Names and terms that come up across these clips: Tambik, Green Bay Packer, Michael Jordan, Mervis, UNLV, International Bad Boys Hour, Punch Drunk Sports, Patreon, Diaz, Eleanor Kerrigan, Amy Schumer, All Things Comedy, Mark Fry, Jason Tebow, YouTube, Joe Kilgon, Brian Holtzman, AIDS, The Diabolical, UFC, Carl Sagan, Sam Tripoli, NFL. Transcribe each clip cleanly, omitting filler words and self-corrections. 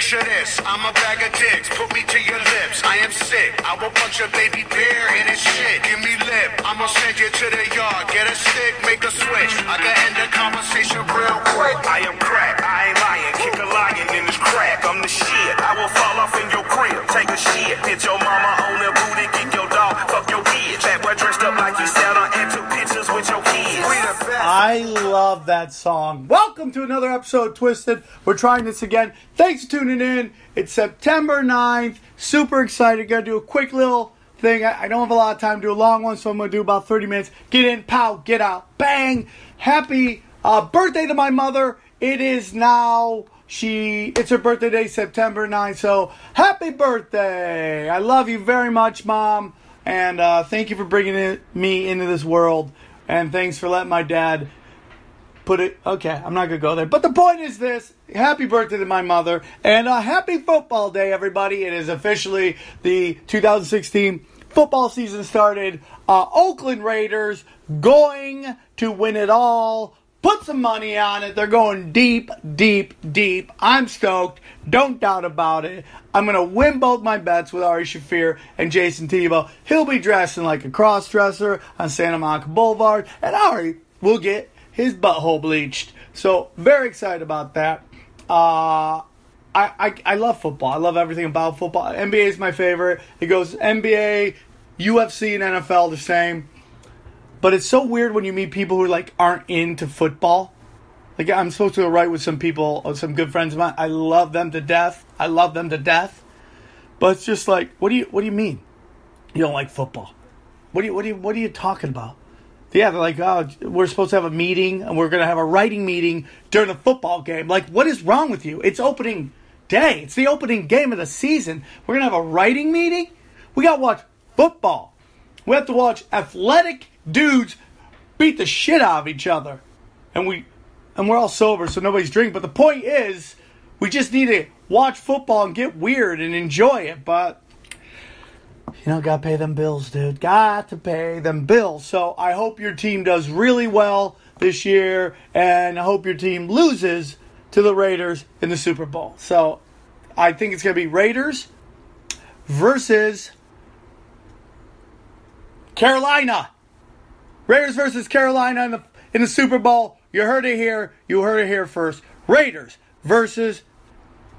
Picture this, I'm a bag of dicks, put me to your lips, I am sick, I will punch a baby bear in his shit, give me lip, I'ma send you to the yard, get a stick, make a switch, I can end the conversation real quick, I am crack, I ain't lying, kick a lion in this crack, I'm the shit, I will fall off in your crib, take a shit, hit your mama on the booty, get your dog, fuck your kids, that boy dressed up like you sat on and took pictures with your kids. I love that song. Welcome to another episode of Twisted. We're trying this again. Thanks for tuning in. It's September 9th. Super excited. Going to do a quick little thing. I don't have a lot of time to do a long one, so I'm going to do about 30 minutes. Get in, pow, get out, bang. Happy birthday to my mother. It is now, it's her birthday day, September 9th. So happy birthday. I love you very much, Mom. And thank you for bringing me into this world. And thanks for letting my dad put it... Okay, I'm not going to go there. But the point is this. Happy birthday to my mother. And a happy football day, everybody. It is officially the 2016 football season started. Oakland Raiders going to win it all. Put some money on it. They're going deep, deep, deep. I'm stoked. Don't doubt about it. I'm going to win both my bets with Ari Shafir and Jason Tebow. He'll be dressing like a cross-dresser on Santa Monica Boulevard. And Ari will get his butthole bleached. So, very excited about that. I love football. I love everything about football. NBA is my favorite. It goes NBA, UFC, and NFL the same. But it's so weird when you meet people who like aren't into football. Like I'm supposed to go right with some people, some good friends of mine. I love them to death. But it's just like, what do you mean? You don't like football? What are you talking about? Yeah, they're like, oh, we're supposed to have a meeting and we're gonna have a writing meeting during a football game. Like, what is wrong with you? It's opening day. It's the opening game of the season. We're gonna have a writing meeting? We gotta watch football. We have to watch athletic dudes beat the shit out of each other. And we're all sober, so nobody's drinking. But the point is, we just need to watch football and get weird and enjoy it. But, you know, gotta pay them bills, dude. Got to pay them bills. So I hope your team does really well this year. And I hope your team loses to the Raiders in the Super Bowl. So I think it's going to be Raiders versus Carolina. Raiders versus Carolina in the Super Bowl. You heard it here. You heard it here first. Raiders versus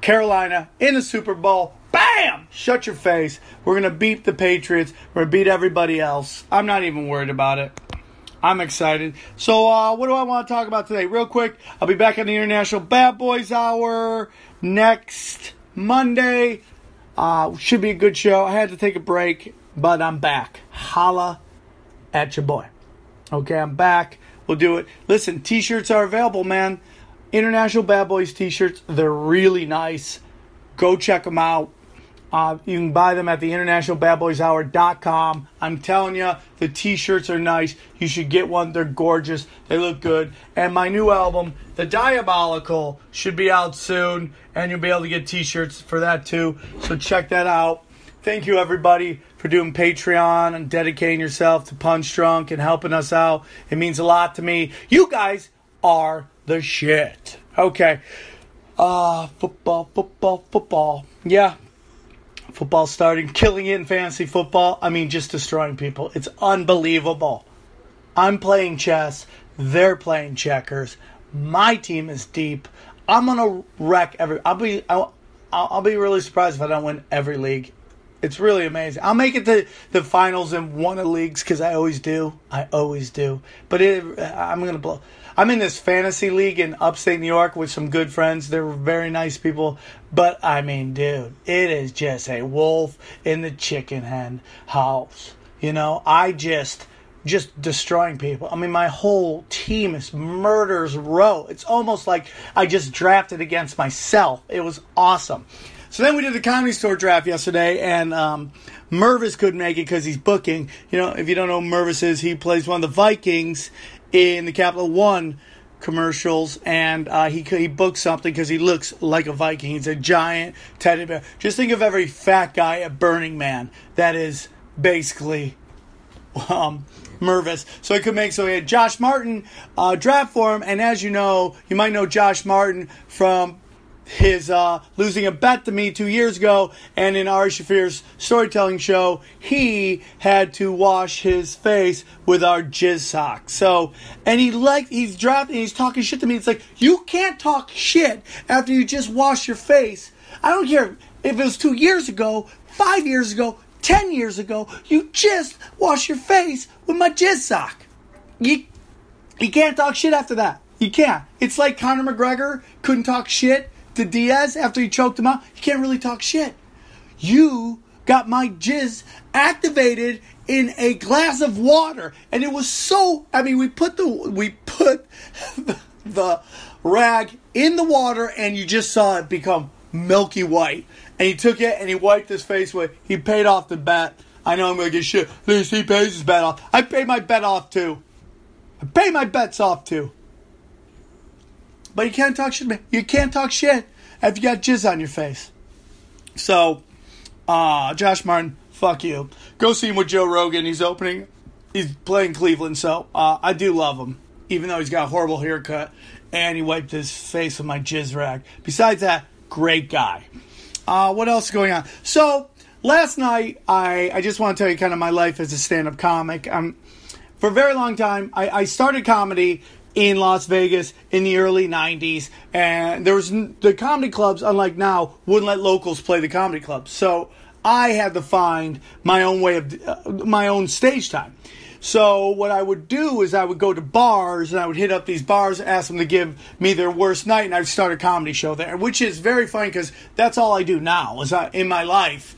Carolina in the Super Bowl. Bam! Shut your face. We're going to beat the Patriots. We're going to beat everybody else. I'm not even worried about it. I'm excited. So what do I want to talk about today? Real quick, I'll be back on the International Bad Boys Hour next Monday. Should be a good show. I had to take a break, but I'm back. Holla at your boy. Okay, I'm back. We'll do it. Listen, t-shirts are available, man. International Bad Boys t-shirts. They're really nice. Go check them out. You can buy them at the internationalbadboyshour.com. I'm telling you, the t-shirts are nice. You should get one. They're gorgeous. They look good. And my new album, The Diabolical, should be out soon. And you'll be able to get t-shirts for that, too. So check that out. Thank you, everybody, for doing Patreon and dedicating yourself to Punch Drunk and helping us out. It means a lot to me. You guys are the shit. Okay. Football. Yeah. Football starting. Killing it in fantasy football. I mean, just destroying people. It's unbelievable. I'm playing chess. They're playing checkers. My team is deep. I'm going to wreck I'll be really surprised if I don't win every league. It's really amazing. I'll make it to the finals in one of the leagues because I always do. But I'm going to blow. I'm in this fantasy league in upstate New York with some good friends. They're very nice people. But, I mean, dude, it is just a wolf in the chicken hen house. You know, I just destroying people. I mean, my whole team is murder's row. It's almost like I just drafted against myself. It was awesome. So then we did the Comedy Store draft yesterday, and Mervis couldn't make it because he's booking. You know, if you don't know who Mervis is, he plays one of the Vikings in the Capital One commercials, and he booked something because he looks like a Viking. He's a giant teddy bear. Just think of every fat guy at Burning Man. That is basically Mervis. So he could make, so he had Josh Martin draft for him, and as you know, you might know Josh Martin from his losing a bet to me 2 years ago, and in Ari Shafir's storytelling show, he had to wash his face with our jizz sock. So, and he's drafting, he's talking shit to me. It's like, you can't talk shit after you just wash your face. I don't care if it was 2 years ago, 5 years ago, 10 years ago. You just wash your face with my jizz sock. You can't talk shit after that. You can't. It's like Conor McGregor couldn't talk shit to Diaz after he choked him out. You can't really talk shit. You got my jizz activated in a glass of water, and it was so. I mean, we put the rag in the water, and you just saw it become milky white. And he took it and he wiped his face with. He paid off the bet. I know I'm gonna get shit. At least he pays his bet off. I paid my bet off too. I pay my bets off too. But you can't talk shit, man. You can't talk shit if you got jizz on your face. So, Josh Martin, fuck you. Go see him with Joe Rogan. He's playing Cleveland, so I do love him. Even though he's got a horrible haircut and he wiped his face with my jizz rag. Besides that, great guy. What else is going on? So, last night, I just want to tell you kind of my life as a stand-up comic. For a very long time, I started comedy in Las Vegas in the early 90s, and there was the comedy clubs, unlike now, wouldn't let locals play the comedy clubs. So I had to find my own way of my own stage time. So what I would do is I would go to bars, and I would hit up these bars, ask them to give me their worst night, and I'd start a comedy show there, which is very funny because that's all I do now is in my life.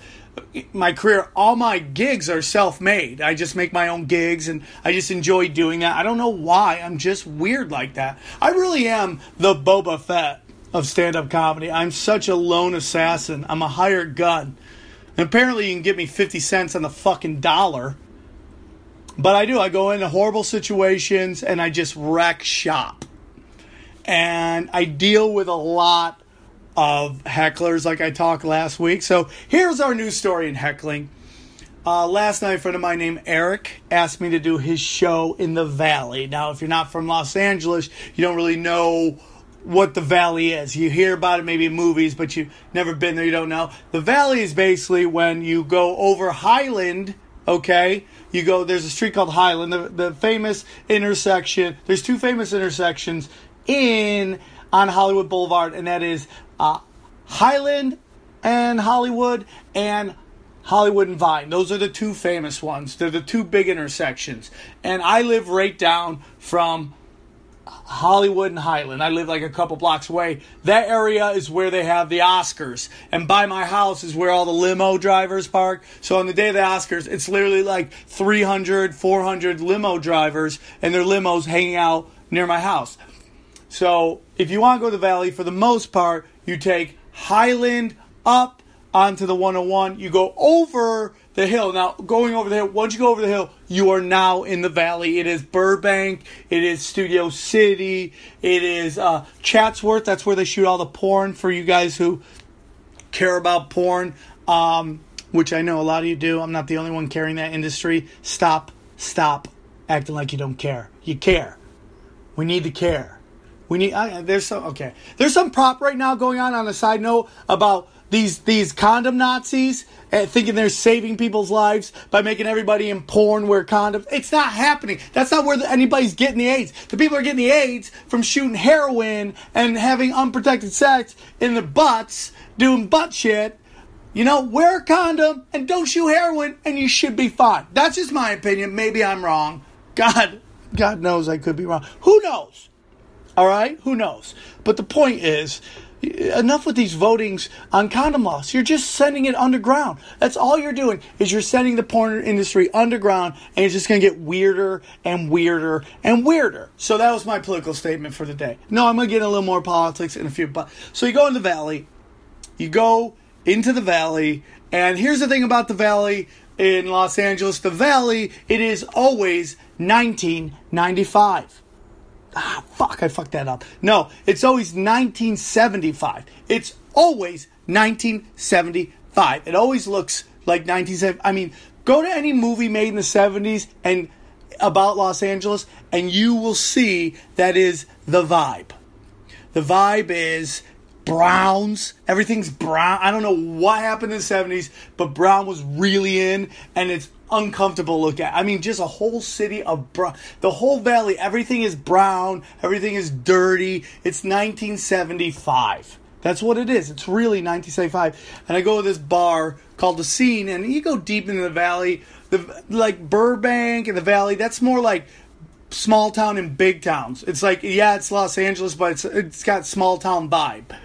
My career, all my gigs are self-made. I just make my own gigs, and I just enjoy doing that. I don't know why. I'm just weird like that. I really am the Boba Fett of stand-up comedy. I'm such a lone assassin. I'm a hired gun. And apparently you can get me 50 cents on the fucking dollar. But I do. I go into horrible situations, and I just wreck shop. And I deal with a lot of hecklers, like I talked last week. So here's our news story in heckling. Last night, a friend of mine named Eric asked me to do his show in the Valley. Now, if you're not from Los Angeles, you don't really know what the Valley is. You hear about it maybe in movies, but you've never been there, you don't know. The Valley is basically when you go over Highland, okay? You go, there's a street called Highland, the famous intersection. There's two famous intersections on Hollywood Boulevard, and that is Highland and Hollywood, and Hollywood and Vine. Those are the two famous ones. They're the two big intersections. And I live right down from Hollywood and Highland. I live like a couple blocks away. That area is where they have the Oscars. And by my house is where all the limo drivers park. So on the day of the Oscars, it's literally like 300, 400 limo drivers and their limos hanging out near my house. So if you want to go to the Valley, for the most part, you take Highland up onto the 101. You go over the hill. Now, going over the hill, once you go over the hill, you are now in the Valley. It is Burbank. It is Studio City. It is Chatsworth. That's where they shoot all the porn for you guys who care about porn, which I know a lot of you do. I'm not the only one carrying that industry. Stop acting like you don't care. You care. We need to care. There's some prop right now going on a side note about these condom Nazis thinking they're saving people's lives by making everybody in porn wear condoms. It's not happening. That's not where anybody's getting the AIDS. The people are getting the AIDS from shooting heroin and having unprotected sex in their butts, doing butt shit. You know, wear a condom and don't shoot heroin and you should be fine. That's just my opinion. Maybe I'm wrong. God knows I could be wrong. Who knows? All right? Who knows? But the point is, enough with these votings on condom laws. You're just sending it underground. That's all you're doing is you're sending the porn industry underground, and it's just going to get weirder and weirder and weirder. So that was my political statement for the day. No, I'm going to get a little more politics in a few. So you go in the Valley. You go into the Valley. And here's the thing about the Valley in Los Angeles. The Valley, it is always 1995. I fucked that up. No, it's always 1975. It's always 1975. It always looks like 1975. I mean, go to any movie made in the 70s and about Los Angeles, and you will see that is the vibe. The vibe is Browns. Everything's brown. I don't know what happened in the 70s, but brown was really in, and it's uncomfortable to look at. I mean, just a whole city of brown. The whole valley, everything is brown. Everything is dirty. It's 1975. That's what it is. It's really 1975. And I go to this bar called The Scene, and you go deep into the valley. Like Burbank and the valley, that's more like small town and big towns. It's like, yeah, it's Los Angeles, but it's got small town vibe.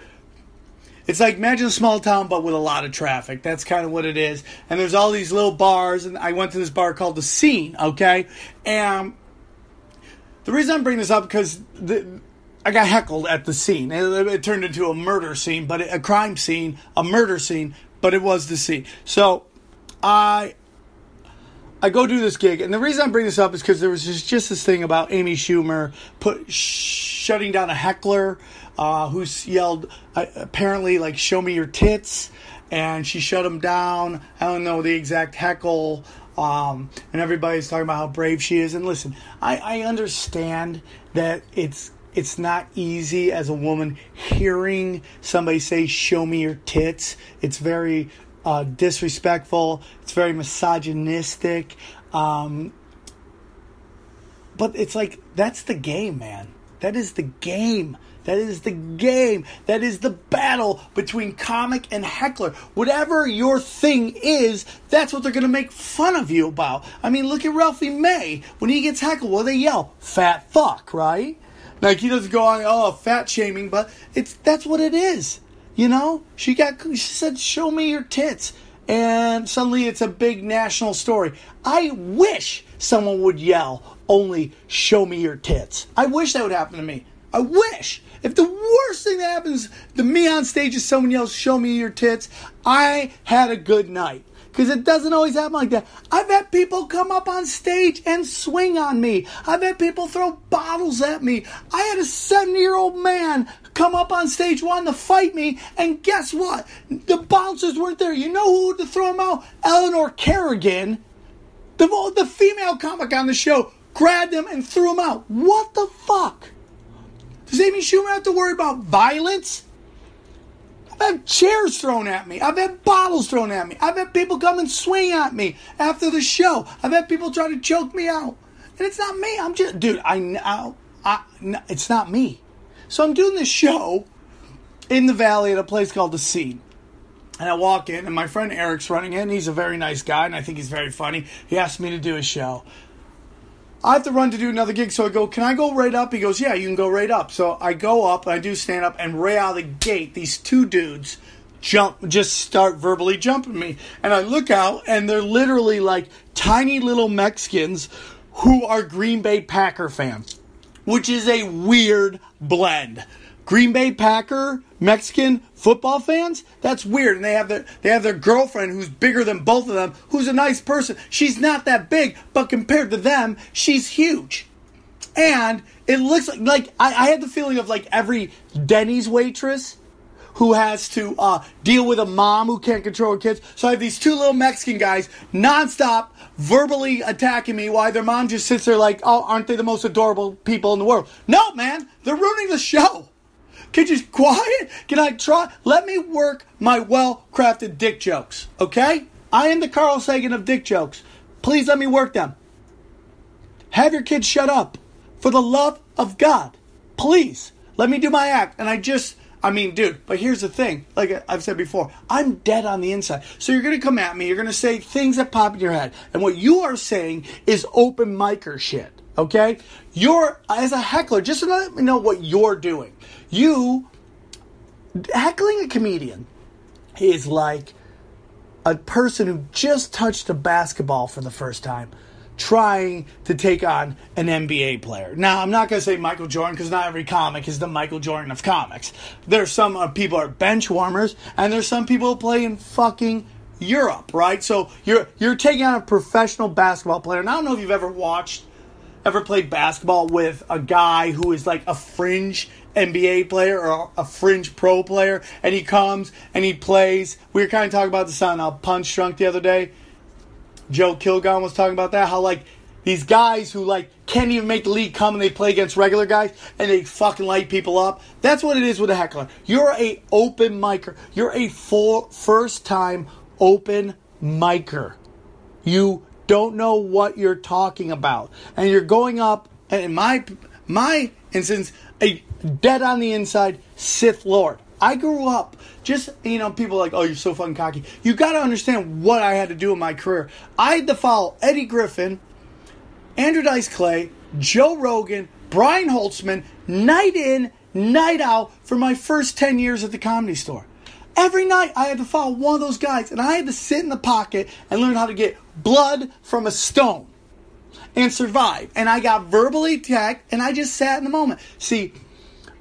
It's like, imagine a small town, but with a lot of traffic. That's kind of what it is. And there's all these little bars, and I went to this bar called The Scene, okay? And the reason I'm bringing this up, because I got heckled at The Scene. It turned into a murder scene, but a crime scene, a murder scene, but it was The Scene. So I go do this gig, and the reason I bring this up is because there was just this thing about Amy Schumer shutting down a heckler who yelled, apparently, like, show me your tits, and she shut him down. I don't know the exact heckle, and everybody's talking about how brave she is. And listen, I understand that it's not easy as a woman hearing somebody say, show me your tits. It's very disrespectful. It's very misogynistic. But it's like, that's the game, man. That is the game. That is the game. That is the battle between comic and heckler. Whatever your thing is, that's what they're going to make fun of you about. I mean, look at Ralphie May. When he gets heckled, well, they yell, fat fuck, right? Like, he doesn't go on, oh, fat shaming, but that's what it is. You know, she said, show me your tits. And suddenly it's a big national story. I wish someone would yell, only show me your tits. I wish that would happen to me. I wish. If the worst thing that happens to me on stage is someone yells, show me your tits, I had a good night. Because it doesn't always happen like that. I've had people come up on stage and swing on me. I've had people throw bottles at me. I had a 70-year-old man come up on stage wanting to fight me. And guess what? The bouncers weren't there. You know who would have thrown him out? Eleanor Kerrigan, the female comic on the show, grabbed him and threw him out. What the fuck? Does Amy Schumer have to worry about violence? I've had chairs thrown at me. I've had bottles thrown at me. I've had people come and swing at me after the show. I've had people try to choke me out. And it's not me. I'm just, dude, it's not me. So I'm doing this show in the valley at a place called The Scene. And I walk in, and my friend Eric's running in. He's a very nice guy, and I think he's very funny. He asked me to do a show. I have to run to do another gig, so I go, can I go right up? He goes, yeah, you can go right up. So I go up, I do stand up, and right out of the gate, these two dudes just start verbally jumping me. And I look out, and they're literally like tiny little Mexicans who are Green Bay Packer fans, which is a weird blend. Green Bay Packer, Mexican football fans? That's weird. And they have their girlfriend who's bigger than both of them, who's a nice person. She's not that big, but compared to them, she's huge. And it looks like I had the feeling of like every Denny's waitress who has to deal with a mom who can't control her kids. So I have these two little Mexican guys nonstop verbally attacking me while their mom just sits there like, oh, aren't they the most adorable people in the world? No, man, they're ruining the show. Could you quiet? Can I try? Let me work my well-crafted dick jokes, okay? I am the Carl Sagan of dick jokes. Please let me work them. Have your kids shut up. For the love of God, please let me do my act. And dude, but here's the thing. Like I've said before, I'm dead on the inside. So you're going to come at me. You're going to say things that pop in your head. And what you are saying is open micer shit. Okay, you're, as a heckler, just to let me know what you're doing. You, heckling a comedian is like a person who just touched a basketball for the first time trying to take on an NBA player. Now, I'm not going to say Michael Jordan because not every comic is the Michael Jordan of comics. There's some people are bench warmers, and there's some people who play in fucking Europe, right? So you're taking on a professional basketball player. And I don't know if you've ever played basketball with a guy who is like a fringe NBA player or a fringe pro player, and he comes and he plays. We were kind of talking about this on Punch Drunk the other day. Joe Kilgon was talking about that, how like These guys who, like, can't even make the league come and they play against regular guys and they fucking light people up. That's what it is with a heckler. You're a open micer. You're a first-time open micer. You don't know what you're talking about. And you're going up, and in my instance, a dead on the inside Sith Lord. I grew up, just, you know, people are like, oh, you're so fucking cocky. You got to understand what I had to do in my career. I had to follow Eddie Griffin, Andrew Dice Clay, Joe Rogan, Brian Holtzman, night in, night out for my first 10 years at the Comedy Store. Every night I had to follow one of those guys, and I had to sit in the pocket and learn how to get blood from a stone and survive. And I got verbally attacked, and I just sat in the moment. See,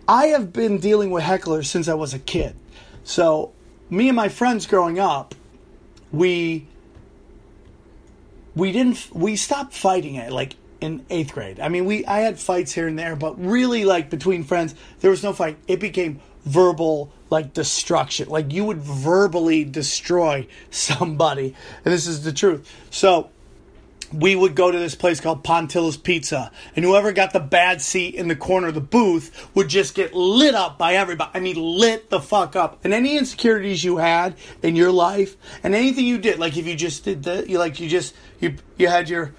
I have been dealing with hecklers since I was a kid. So, me and my friends growing up, we stopped fighting it like in 8th grade. I mean, I had fights here and there, but really, like, between friends, there was no fight. It became verbal, like, destruction. Like, you would verbally destroy somebody. And this is the truth. So, we would go to this place called Pontilla's Pizza, and whoever got the bad seat in the corner of the booth would just get lit up by everybody. I mean, lit the fuck up. And any insecurities you had in your life, and anything you did, like if you just did that, you had your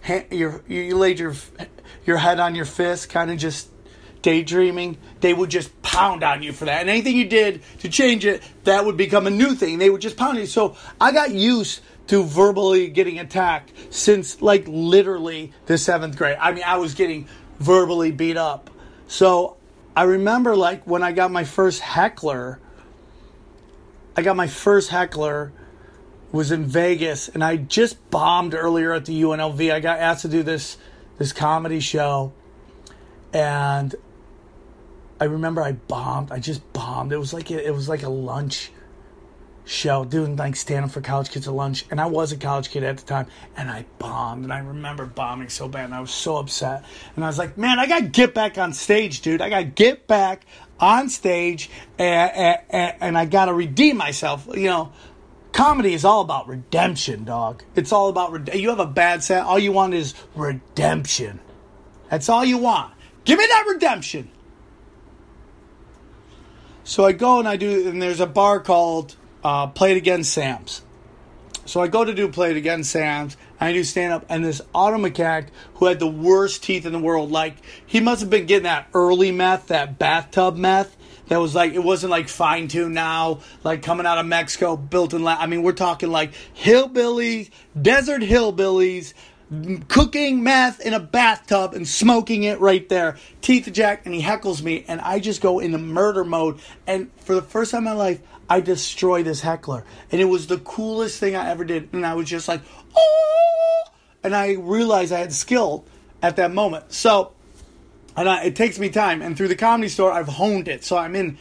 hand, you laid your head on your fist, kind of just daydreaming, they would just pound on you for that. And anything you did to change it, that would become a new thing. They would just pound you. So I got used to verbally getting attacked since, like, literally the 7th grade. I mean, I was getting verbally beat up. So I remember, like, when I got my first heckler, was in Vegas, and I just bombed earlier at the UNLV. I got asked to do this comedy show, and I remember I just bombed. It was like a lunch show, doing like stand up for college kids at lunch, and I was a college kid at the time, and I bombed, and I remember bombing so bad, and I was so upset, and I was like, man, I gotta get back on stage, dude. And I gotta redeem myself. You know, comedy is all about redemption, dog. It's all about you have a bad set, all you want is redemption. That's all you want. Give me that redemption. So I go and I do, and there's a bar called Play It Again Sam's. So I go to do Play It Again Sam's, and I do stand-up, and this auto mechanic who had the worst teeth in the world, like, he must have been getting that early meth, that bathtub meth, that was like, it wasn't like fine-tuned now, like coming out of Mexico, built in, I mean, we're talking like hillbillies, desert hillbillies, cooking meth in a bathtub and smoking it right there. Teeth jacked, and he heckles me, and I just go into murder mode. And for the first time in my life, I destroy this heckler. And it was the coolest thing I ever did. And I was just like, oh! And I realized I had skill at that moment. So, and it takes me time. And through the Comedy Store, I've honed it. So I'm in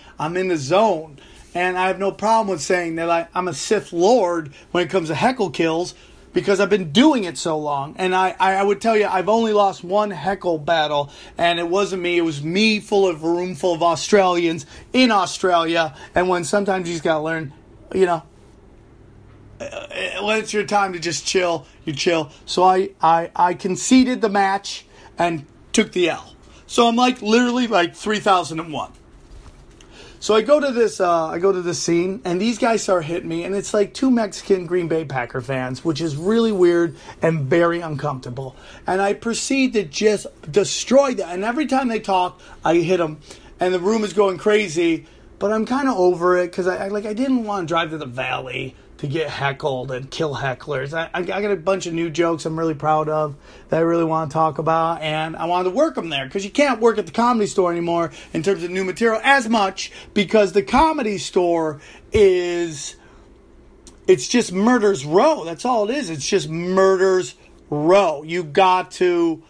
the zone. And I have no problem with saying that I'm a Sith Lord when it comes to heckle kills, because I've been doing it so long. And I would tell you, I've only lost one heckle battle, and it wasn't me. It was me full of a room full of Australians in Australia. And when sometimes you just got to learn, you know, when it's your time to just chill, you chill. So I conceded the match and took the L. So I'm like literally like 3,001. So I go to this scene, and these guys start hitting me, and it's like two Mexican Green Bay Packer fans, which is really weird and very uncomfortable. And I proceed to just destroy them. And every time they talk, I hit them, and the room is going crazy. But I'm kind of over it, because I didn't want to drive to the Valley to get heckled and kill hecklers. I got a bunch of new jokes I'm really proud of that I really want to talk about, and I wanted to work them there, because you can't work at the Comedy Store anymore in terms of new material as much, because the Comedy Store it's just Murder's Row. That's all it is. It's just Murder's Row. You got to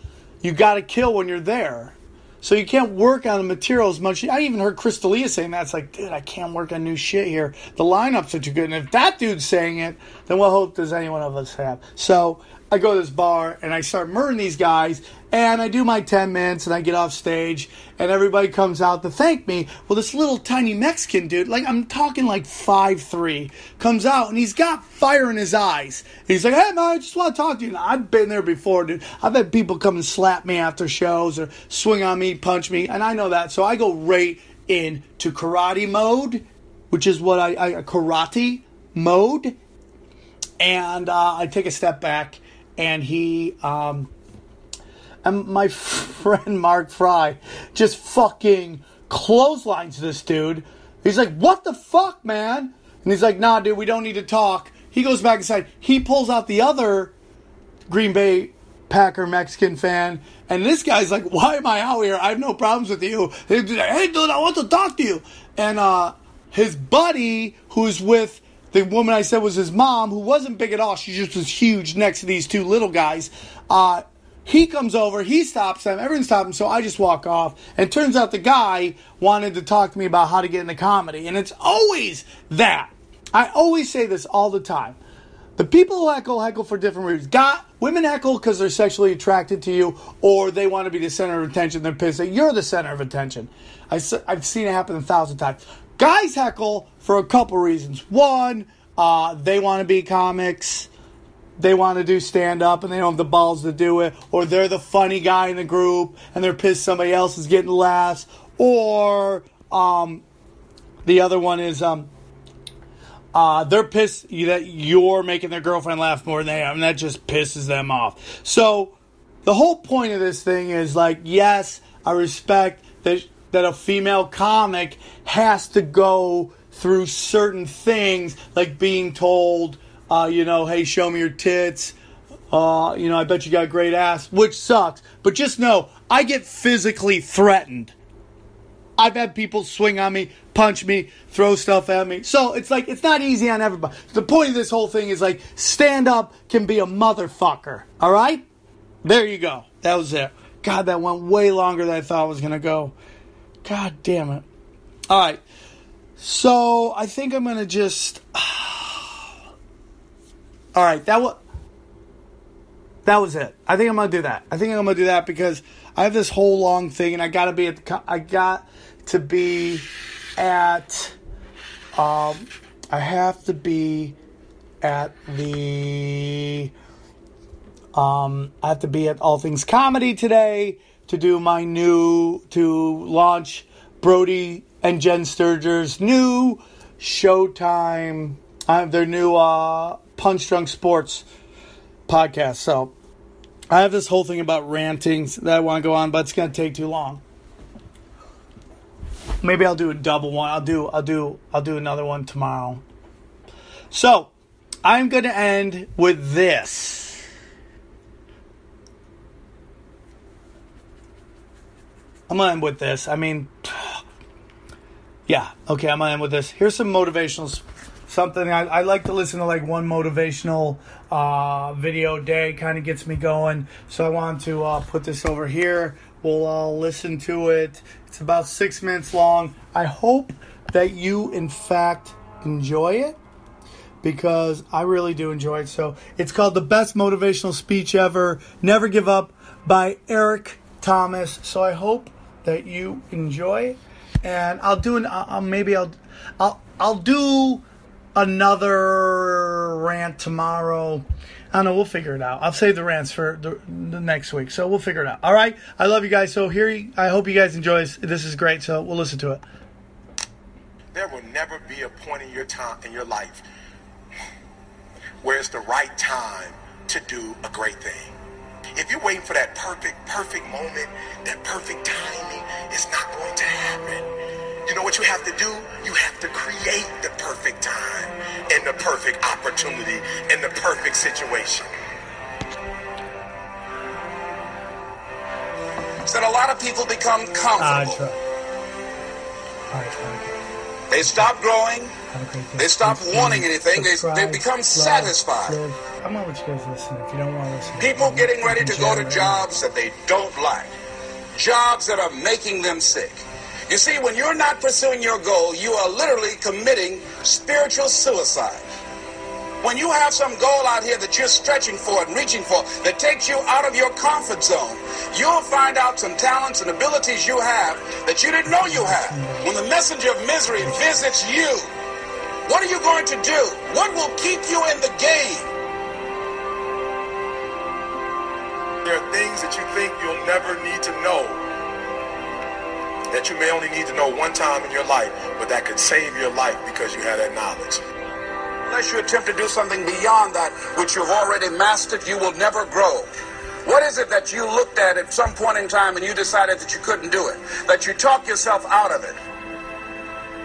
kill when you're there. So you can't work on the material as much. I even heard Chris D'Elia saying that. It's like, dude, I can't work on new shit here. The lineups are too good. And if that dude's saying it, then what hope does anyone of us have? So I go to this bar and I start murdering these guys, and I do my 10 minutes and I get off stage and everybody comes out to thank me. Well, this little tiny Mexican dude, like I'm talking like 5'3", comes out and he's got fire in his eyes. And he's like, hey man, I just want to talk to you. And I've been there before, dude. I've had people come and slap me after shows or swing on me, punch me, and I know that. So I go right into karate mode, which is what karate mode. And I take a step back. And he, and my friend Mark Fry just fucking clotheslines this dude. He's like, what the fuck, man? And he's like, nah, dude, we don't need to talk. He goes back inside. He pulls out the other Green Bay Packer Mexican fan. And this guy's like, why am I out here? I have no problems with you. He's like, hey, dude, I want to talk to you. And his buddy, who's with the woman I said was his mom, who wasn't big at all. She just was huge next to these two little guys. He comes over. He stops them. Everyone stops him. So I just walk off. And it turns out the guy wanted to talk to me about how to get into comedy. And it's always that. I always say this all the time. The people who heckle for different reasons. Women heckle because they're sexually attracted to you, or they want to be the center of attention. They're pissed that you're the center of attention. I've seen it happen 1,000 times. Guys heckle for a couple reasons. One, they want to be comics. They want to do stand-up, and they don't have the balls to do it. Or they're the funny guy in the group, and they're pissed somebody else is getting laughs. Or the other one is they're pissed that you're making their girlfriend laugh more than they are, and that just pisses them off. So the whole point of this thing is, like, yes, I respect that a female comic has to go through certain things, like being told, hey, show me your tits, I bet you got a great ass, which sucks. But just know, I get physically threatened. I've had people swing on me, punch me, throw stuff at me. So it's like, it's not easy on everybody. The point of this whole thing is, like, stand-up can be a motherfucker, all right? There you go. That was it. God, that went way longer than I thought it was going to go. God damn it. All right. So I think I'm going to just... All right. That was it. I think I'm going to do that. Because I have this whole long thing and I got to be at... I have to be at the... I have to be at All Things Comedy today to do my to launch Brody and Jen Sturger's new Showtime, their new Punch Drunk Sports podcast. So I have this whole thing about rantings that I want to go on, but it's going to take too long. Maybe I'll do a double one. I'll do another one tomorrow. So I'm going to end with this. I'm going to end with this. I mean, yeah. Okay, I'm going to end with this. Here's some motivational something. I like to listen to like one motivational video a day. Kind of gets me going. So I want to put this over here. We'll all listen to it. It's about 6 minutes long. I hope that you, in fact, enjoy it, because I really do enjoy it. So it's called The Best Motivational Speech Ever, Never Give Up, by Eric Thomas. So I hope that you enjoy, and I'll do another rant tomorrow. I don't know, we'll figure it out. I'll save the rants for the next week, so we'll figure it out. All right, I love you guys. So I hope you guys enjoy this. This is great. So we'll listen to it. There will never be a point in your time in your life where it's the right time to do a great thing. If you're waiting for that perfect moment, that perfect timing, it's not going to happen. You know what you have to do? You have to create the perfect time and the perfect opportunity and the perfect situation. So a lot of people become comfortable. They stop growing. They stop wanting anything. They become satisfied. I'm gonna let you guys listen if you don't want to listen. People getting ready to go to jobs that they don't like. Jobs that are making them sick. You see, when you're not pursuing your goal, you are literally committing spiritual suicide. When you have some goal out here that you're stretching for and reaching for that takes you out of your comfort zone, you'll find out some talents and abilities you have that you didn't know you had. When the messenger of misery visits you, what are you going to do? What will keep you in the game? There are things that you think you'll never need to know, that you may only need to know one time in your life, but that could save your life because you had that knowledge. Unless you attempt to do something beyond that which you've already mastered, you will never grow. What is it that you looked at some point in time and you decided that you couldn't do it, that you talked yourself out of it?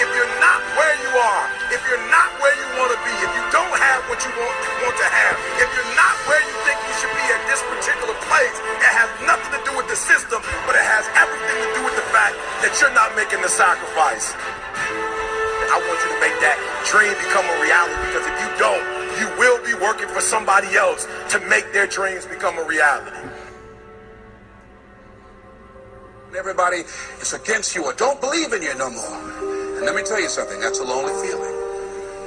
If you're not where you are, if you're not where you want to be, if you don't have what you want to have, if you're not where you think you should be at this particular place, it has nothing to do with the system, but it has everything to do with the fact that you're not making the sacrifice. I want you to make that dream become a reality, because if you don't, you will be working for somebody else to make their dreams become a reality. Everybody is against you or don't believe in you no more. And let me tell you something, that's a lonely feeling.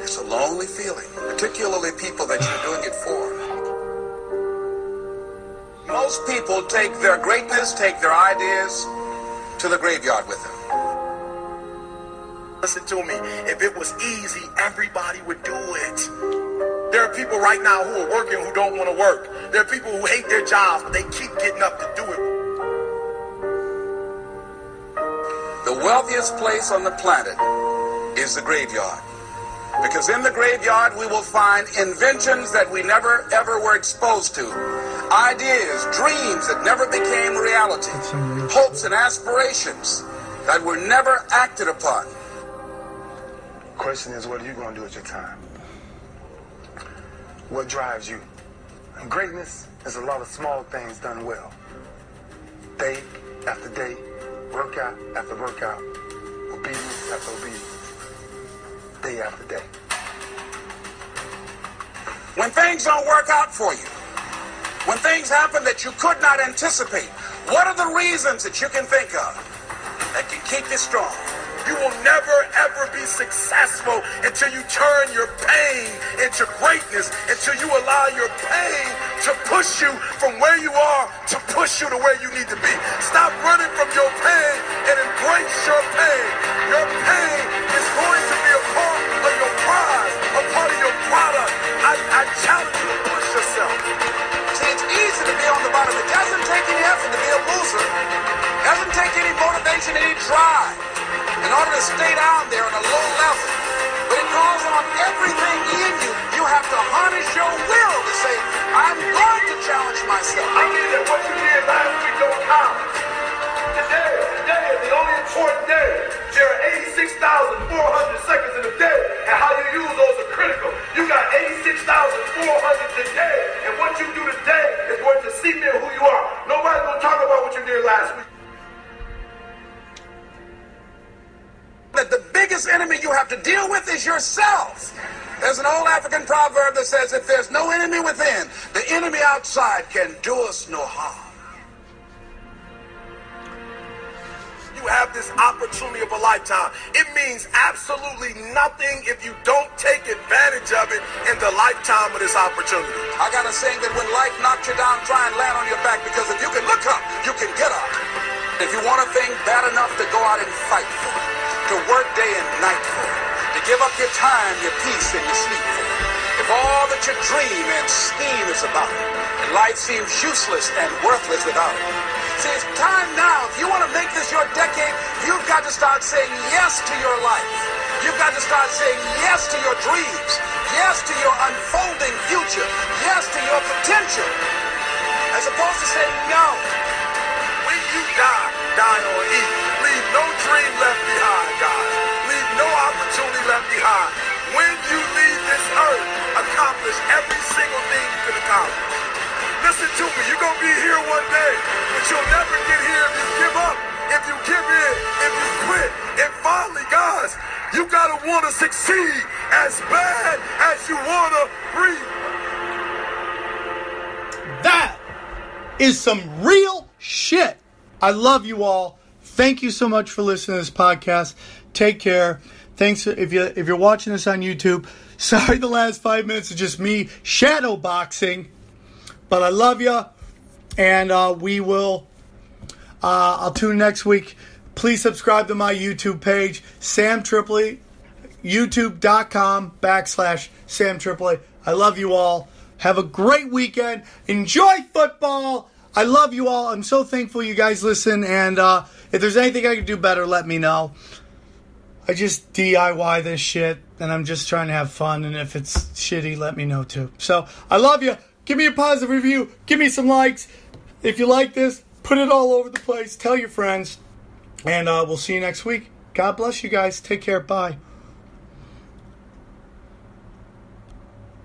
It's a lonely feeling, particularly people that you're doing it for. Most people take their greatness, take their ideas to the graveyard with them. Listen to me, if it was easy, everybody would do it. There are people right now who are working who don't want to work. There are people who hate their jobs, but they keep getting up to do it. The wealthiest place on the planet is the graveyard, because in the graveyard we will find inventions that we never ever were exposed to, ideas, dreams that never became reality, hopes and aspirations that were never acted upon. The question is, what are you going to do with your time? What drives you? And greatness is a lot of small things done well, day after day, workout after workout, obedience after obedience, day after day. When things don't work out for you, when things happen that you could not anticipate, what are the reasons that you can think of that can keep you strong? You will never, ever be successful until you turn your pain into greatness, until you allow your pain to push you from where you are to push you to where you need to be. Stop running from your pain and embrace your pain. Your pain is going to be a part of your prize, a part of your product. I challenge you to push yourself. See, it's easy to be on the bottom. It doesn't take any effort to be a loser. It doesn't take any motivation, any drive, in order to stay down there on a low level. But it calls on everything in you. You have to harness your will to say, I'm going to challenge myself. I mean that what you did last week don't count. Today is the only important day. There are 86,400 seconds in a day, and how you use those are critical. You got 86,400 today, and what you do today is going to cement who you are. Nobody's going to talk about what you did last week. That the biggest enemy you have to deal with is yourself. There's an old African proverb that says, if there's no enemy within, the enemy outside can do us no harm. You have this opportunity of a lifetime. It means absolutely nothing if you don't take advantage of it in the lifetime of this opportunity. I got a saying that when life knocks you down, try and land on your back, because if you can look up, you can get up. If you want a thing bad enough to go out and fight for it, to work day and night for it, to give up your time, your peace, and your sleep for it. If all that you dream and scheme is about it, and life seems useless and worthless without it. See, it's time now. If you want to make this your decade, you've got to start saying yes to your life. You've got to start saying yes to your dreams, yes to your unfolding future, yes to your potential, as opposed to saying no. When you die on eat. Leave no dream left behind, guys. Leave no opportunity left behind. When you leave this earth, accomplish. accomplish every single thing you can accomplish. Listen to me, you're going to be here one day, but you'll never get here if you give up, if you give in, if you quit. And finally, guys, you got to want to succeed as bad as you want to breathe. That is some real shit. I love you all. Thank you so much for listening to this podcast. Take care. Thanks if you're watching this on YouTube. Sorry the last 5 minutes is just me shadow boxing, but I love you, and we will. I'll tune in next week. Please subscribe to my YouTube page, Sam Tripoli, youtube.com/Sam Tripoli. I love you all. Have a great weekend. Enjoy football. I love you all. I'm so thankful you guys listen, and if there's anything I can do better, let me know. I just DIY this shit, and I'm just trying to have fun, and if it's shitty, let me know too. So, I love you. Give me a positive review. Give me some likes. If you like this, put it all over the place. Tell your friends, and we'll see you next week. God bless you guys. Take care. Bye.